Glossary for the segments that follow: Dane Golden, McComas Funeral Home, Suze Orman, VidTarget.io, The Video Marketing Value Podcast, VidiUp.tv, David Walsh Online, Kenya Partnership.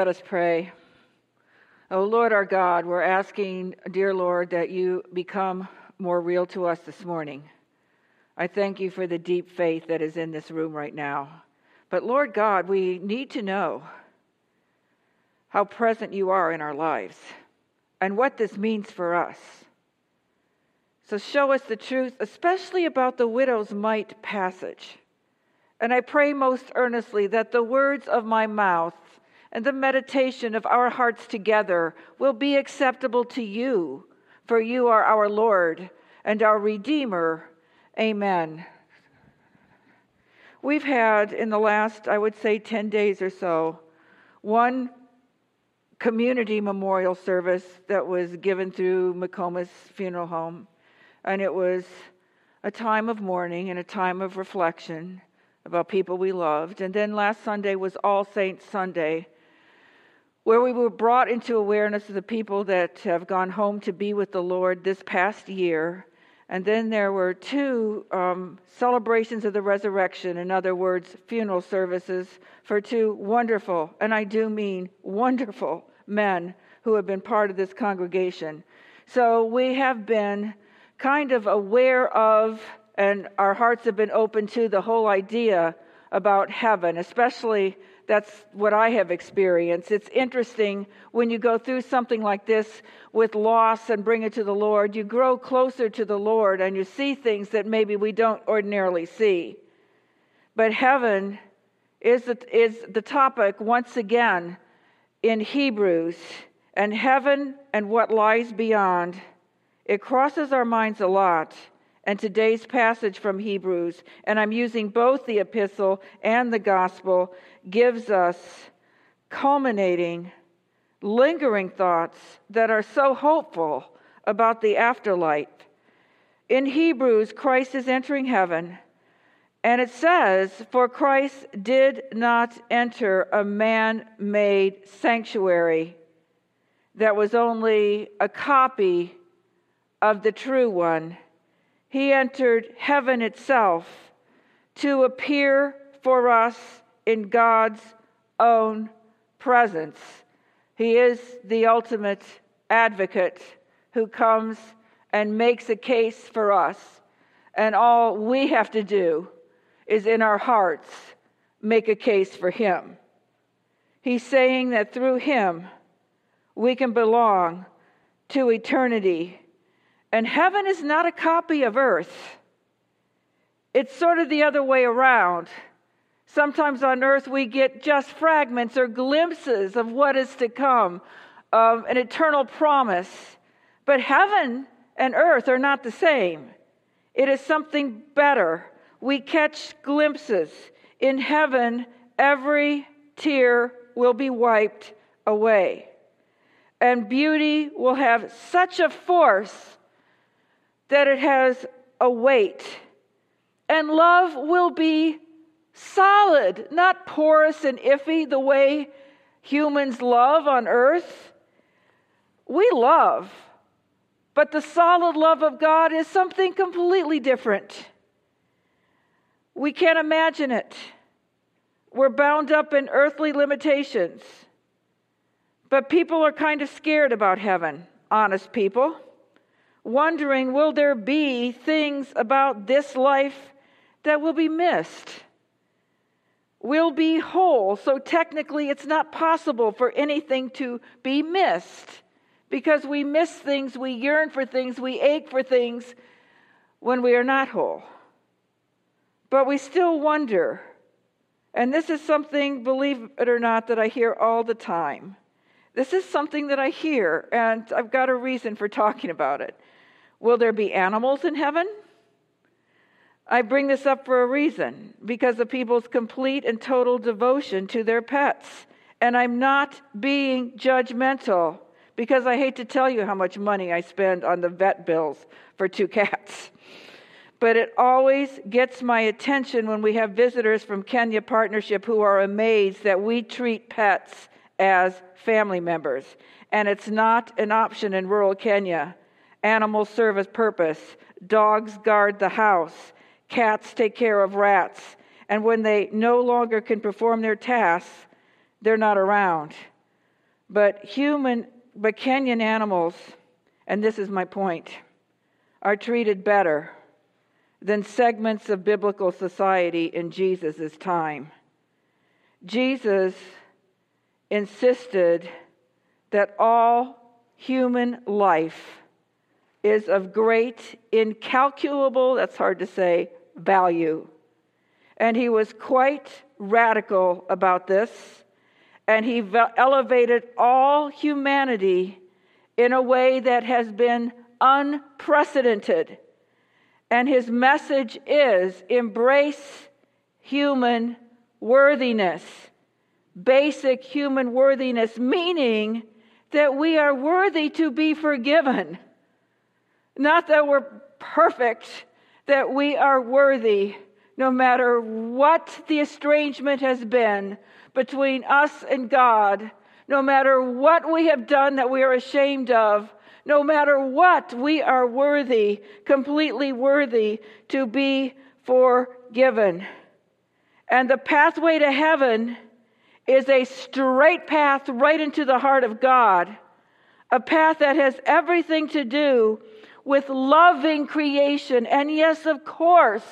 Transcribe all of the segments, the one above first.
let us pray. O Lord our God, we're asking, dear Lord, that you become more real to us this morning. I thank you for the deep faith that is in this room right now. But Lord God, we need to know how present you are in our lives and what this means for us. So show us the truth, especially about the widow's mite passage. And I pray most earnestly that the words of my mouth and the meditation of our hearts together will be acceptable to you, for you are our Lord and our Redeemer. Amen. We've had in the last, I would say, 10 days or so, one community memorial service that was given through McComas Funeral Home. And it was a time of mourning and a time of reflection about people we loved. And then last Sunday was All Saints Sunday, where we were brought into awareness of the people that have gone home to be with the Lord this past year. And then there were two celebrations of the resurrection, in other words, funeral services for two wonderful, and I do mean wonderful, men who have been part of this congregation. So we have been kind of aware of, and our hearts have been open to, the whole idea about heaven, especially that's what I have experienced. It's interesting when you go through something like this with loss and bring it to the Lord, you grow closer to the Lord and you see things that maybe we don't ordinarily see. But heaven is the topic once again in Hebrews, and heaven and what lies beyond. It crosses our minds a lot, and today's passage from Hebrews, and I'm using both the epistle and the gospel, gives us culminating, lingering thoughts that are so hopeful about the afterlife. In Hebrews, Christ is entering heaven, and it says, "For Christ did not enter a man-made sanctuary that was only a copy of the true one. He entered heaven itself to appear for us in God's own presence." He is the ultimate advocate who comes and makes a case for us. And all we have to do is in our hearts make a case for him. He's saying that through him we can belong to eternity. And heaven is not a copy of earth. It's sort of the other way around. Sometimes on earth we get just fragments or glimpses of what is to come, of an eternal promise. But heaven and earth are not the same. It is something better. We catch glimpses. In heaven, every tear will be wiped away. And beauty will have such a force that it has a weight. And love will be solid, not porous and iffy the way humans love on earth. We love, but the solid love of God is something completely different. We can't imagine it. We're bound up in earthly limitations. But people are kind of scared about heaven, honest people, wondering, will there be things about this life that will be missed? We'll be whole, so technically it's not possible for anything to be missed, because we miss things, we yearn for things, we ache for things when we are not whole. But we still wonder, and this is something, believe it or not, that I hear all the time. This is something that I hear, and I've got a reason for talking about it. Will there be animals in heaven? I bring this up for a reason, because of people's complete and total devotion to their pets. And I'm not being judgmental, because I hate to tell you how much money I spend on the vet bills for two cats. But it always gets my attention when we have visitors from Kenya Partnership who are amazed that we treat pets as family members. And it's not an option in rural Kenya. Animals serve a purpose. Dogs guard the house. Cats take care of rats. And when they no longer can perform their tasks, they're not around. But Kenyan animals, and this is my point, are treated better than segments of biblical society in Jesus' time. Jesus insisted that all human life is of great, incalculable, that's hard to say, value. And he was quite radical about this, and he elevated all humanity in a way that has been unprecedented. And his message is embrace human worthiness, basic human worthiness, meaning that we are worthy to be forgiven. Not that we're perfect, that we are worthy, no matter what the estrangement has been between us and God, no matter what we have done that we are ashamed of, no matter what, we are worthy, completely worthy to be forgiven. And the pathway to heaven is a straight path right into the heart of God, a path that has everything to do with loving creation. And yes, of course,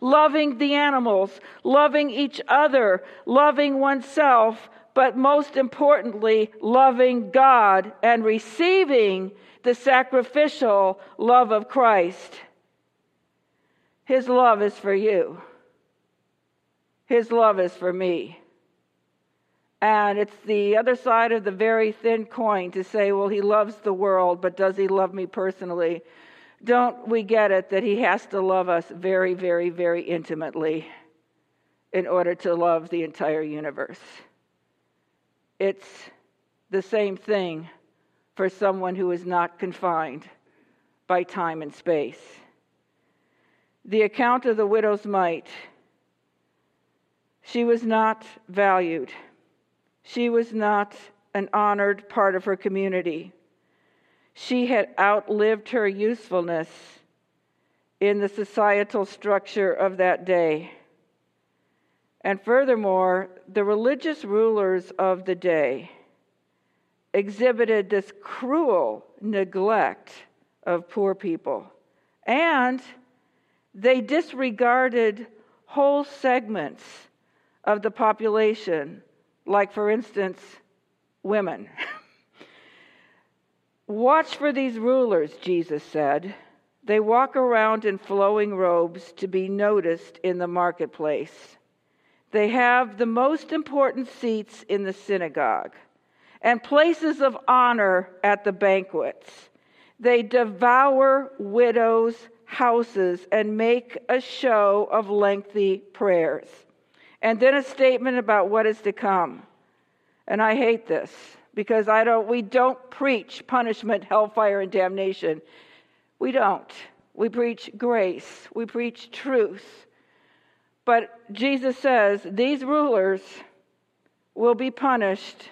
loving the animals, loving each other, loving oneself, but most importantly, loving God and receiving the sacrificial love of Christ. His love is for you. His love is for me. And it's the other side of the very thin coin to say, well, he loves the world, but does he love me personally? Don't we get it that he has to love us very, very, very intimately in order to love the entire universe? It's the same thing for someone who is not confined by time and space. The account of the widow's mite. She was not valued. She was not an honored part of her community. She had outlived her usefulness in the societal structure of that day. And furthermore, the religious rulers of the day exhibited this cruel neglect of poor people. And they disregarded whole segments of the population, like, for instance, women. Watch for these rulers, Jesus said. They walk around in flowing robes to be noticed in the marketplace. They have the most important seats in the synagogue and places of honor at the banquets. They devour widows' houses and make a show of lengthy prayers. And then a statement about what is to come. And I hate this because we don't preach punishment, hellfire, and damnation. We don't. We preach grace. We preach truth. But Jesus says these rulers will be punished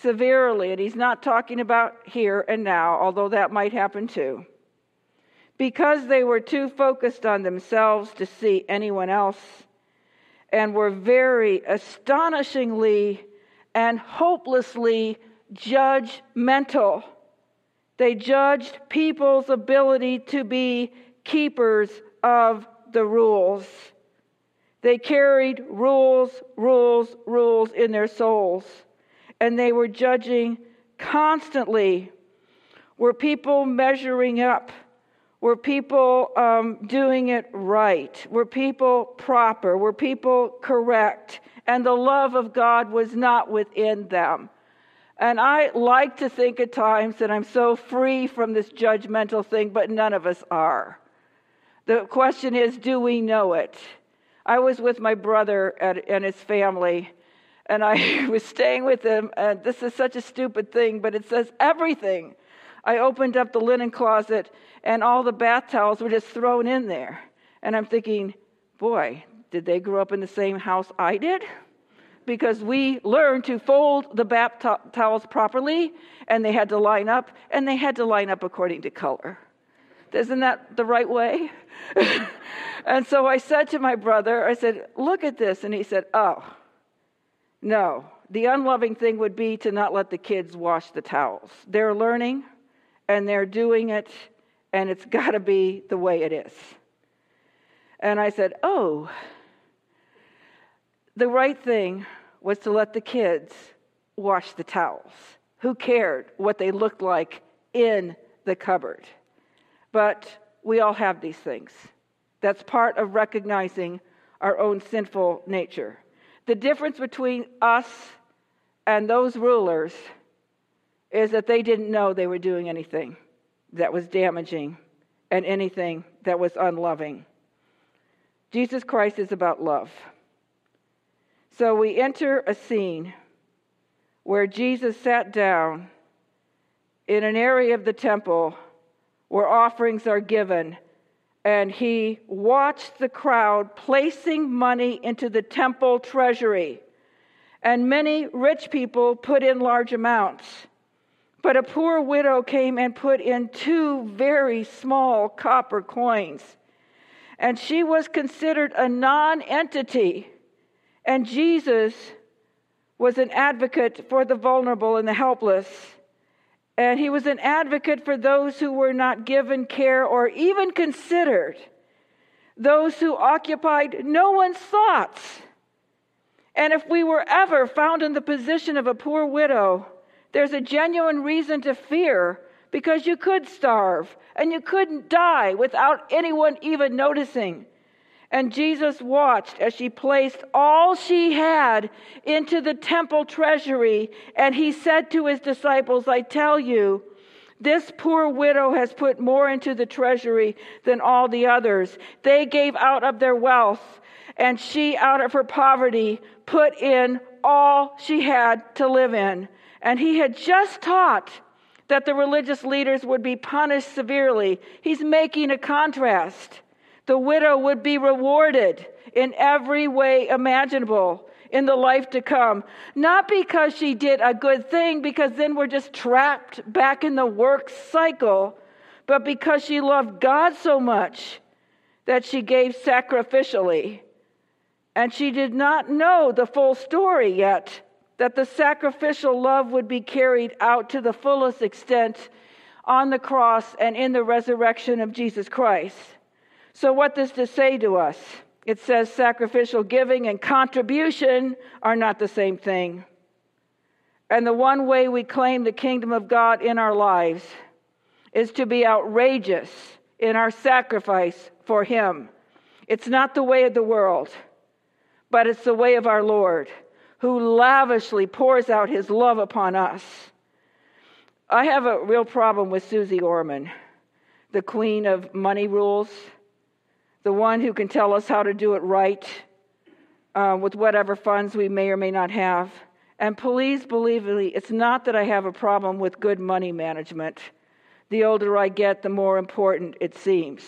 severely. And he's not talking about here and now, although that might happen too. Because they were too focused on themselves to see anyone else, and were very astonishingly and hopelessly judgmental. They judged people's ability to be keepers of the rules. They carried rules in their souls, and they were judging constantly. Were people measuring up? Were people doing it right? Were people proper? Were people correct? And the love of God was not within them. And I like to think at times that I'm so free from this judgmental thing, but none of us are. The question is, do we know it? I was with my brother and his family, and I was staying with him, and this is such a stupid thing, but it says everything. I opened up the linen closet, and all the bath towels were just thrown in there. And I'm thinking, boy, did they grow up in the same house I did? Because we learned to fold the bath towels properly, and they had to line up, according to color. Isn't that the right way? And so I said to my brother, I said, look at this. And he said, oh, no, The unloving thing would be to not let the kids wash the towels. They're learning, and they're doing it, and it's got to be the way it is. And I said, oh, the right thing was to let the kids wash the towels. Who cared what they looked like in the cupboard? But we all have these things. That's part of recognizing our own sinful nature. The difference between us and those rulers is that they didn't know they were doing anything that was damaging and anything that was unloving. Jesus Christ is about love. So we enter a scene where Jesus sat down in an area of the temple where offerings are given, and he watched the crowd placing money into the temple treasury. And many rich people put in large amounts. But a poor widow came and put in 2 very small copper coins. And she was considered a non-entity. And Jesus was an advocate for the vulnerable and the helpless. And he was an advocate for those who were not given care or even considered. Those who occupied no one's thoughts. And if we were ever found in the position of a poor widow, there's a genuine reason to fear, because you could starve and you couldn't die without anyone even noticing. And Jesus watched as she placed all she had into the temple treasury, and he said to his disciples, I tell you, this poor widow has put more into the treasury than all the others. They gave out of their wealth, and she out of her poverty put in all she had to live in. And he had just taught that the religious leaders would be punished severely. He's making a contrast. The widow would be rewarded in every way imaginable in the life to come. Not because she did a good thing, because then we're just trapped back in the work cycle, but because she loved God so much that she gave sacrificially. And she did not know the full story yet, that the sacrificial love would be carried out to the fullest extent on the cross and in the resurrection of Jesus Christ. So what does this say to us? It says sacrificial giving and contribution are not the same thing. And the one way we claim the kingdom of God in our lives is to be outrageous in our sacrifice for him. It's not the way of the world, but it's the way of our Lord, who lavishly pours out his love upon us. I have a real problem with Suze Orman, the queen of money rules, the one who can tell us how to do it right with whatever funds we may or may not have. And please believe me, it's not that I have a problem with good money management. The older I get, the more important it seems.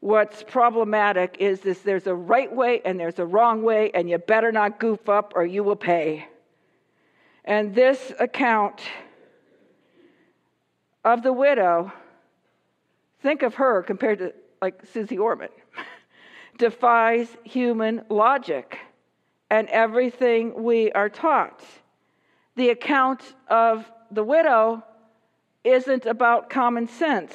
What's problematic is this: there's a right way and there's a wrong way, and you better not goof up or you will pay. And this account of the widow, think of her compared to like Suze Orman, defies human logic and everything we are taught. The account of the widow isn't about common sense.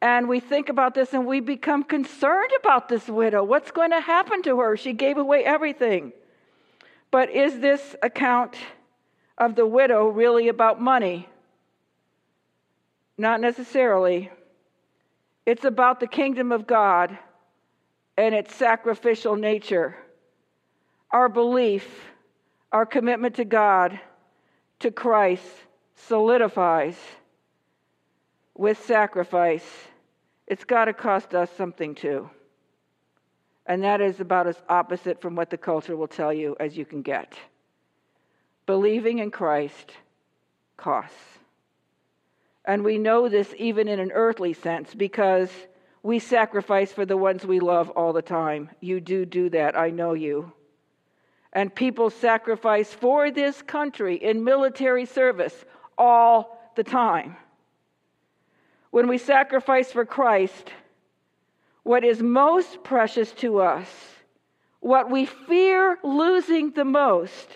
And we think about this and we become concerned about this widow. What's going to happen to her? She gave away everything. But is this account of the widow really about money? Not necessarily. It's about the kingdom of God and its sacrificial nature. Our belief, our commitment to God, to Christ, solidifies with sacrifice. It's got to cost us something too. And that is about as opposite from what the culture will tell you as you can get. Believing in Christ costs. And we know this even in an earthly sense, because we sacrifice for the ones we love all the time. You do that, I know you. And people sacrifice for this country in military service all the time. When we sacrifice for Christ, what is most precious to us, what we fear losing the most,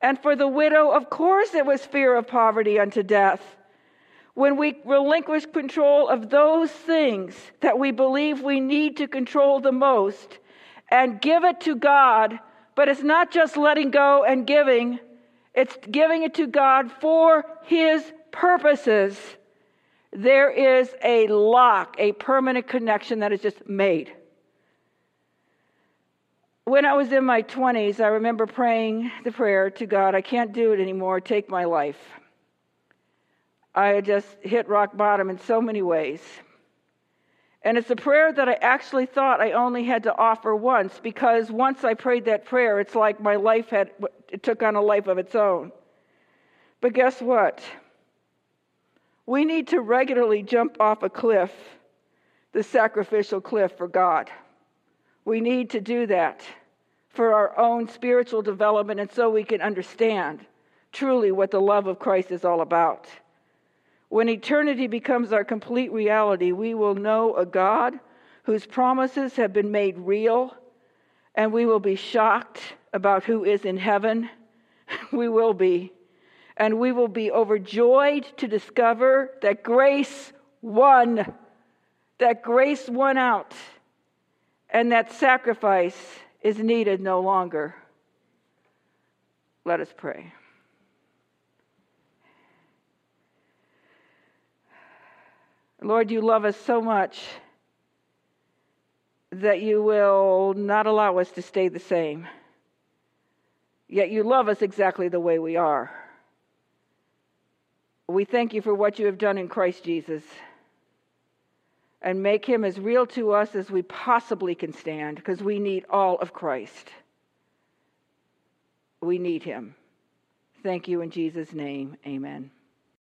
And for the widow, of course, it was fear of poverty unto death. When we relinquish control of those things that we believe we need to control the most and give it to God, but it's not just letting go and giving, it's giving it to God for His purposes, there is a lock, a permanent connection that is just made. When I was in my 20s, I remember praying the prayer to God, I can't do it anymore, take my life. I had just hit rock bottom in so many ways. And it's a prayer that I actually thought I only had to offer once, because once I prayed that prayer, it's like my life took on a life of its own. But guess what? We need to regularly jump off a cliff, the sacrificial cliff for God. We need to do that for our own spiritual development, and so we can understand truly what the love of Christ is all about. When eternity becomes our complete reality, we will know a God whose promises have been made real, and we will be shocked about who is in heaven. We will be. And we will be overjoyed to discover that grace won. That grace won out. And that sacrifice is needed no longer. Let us pray. Lord, you love us so much that you will not allow us to stay the same. Yet you love us exactly the way we are. We thank you for what you have done in Christ Jesus, and make him as real to us as we possibly can stand, because we need all of Christ. We need him. Thank you in Jesus' name. Amen.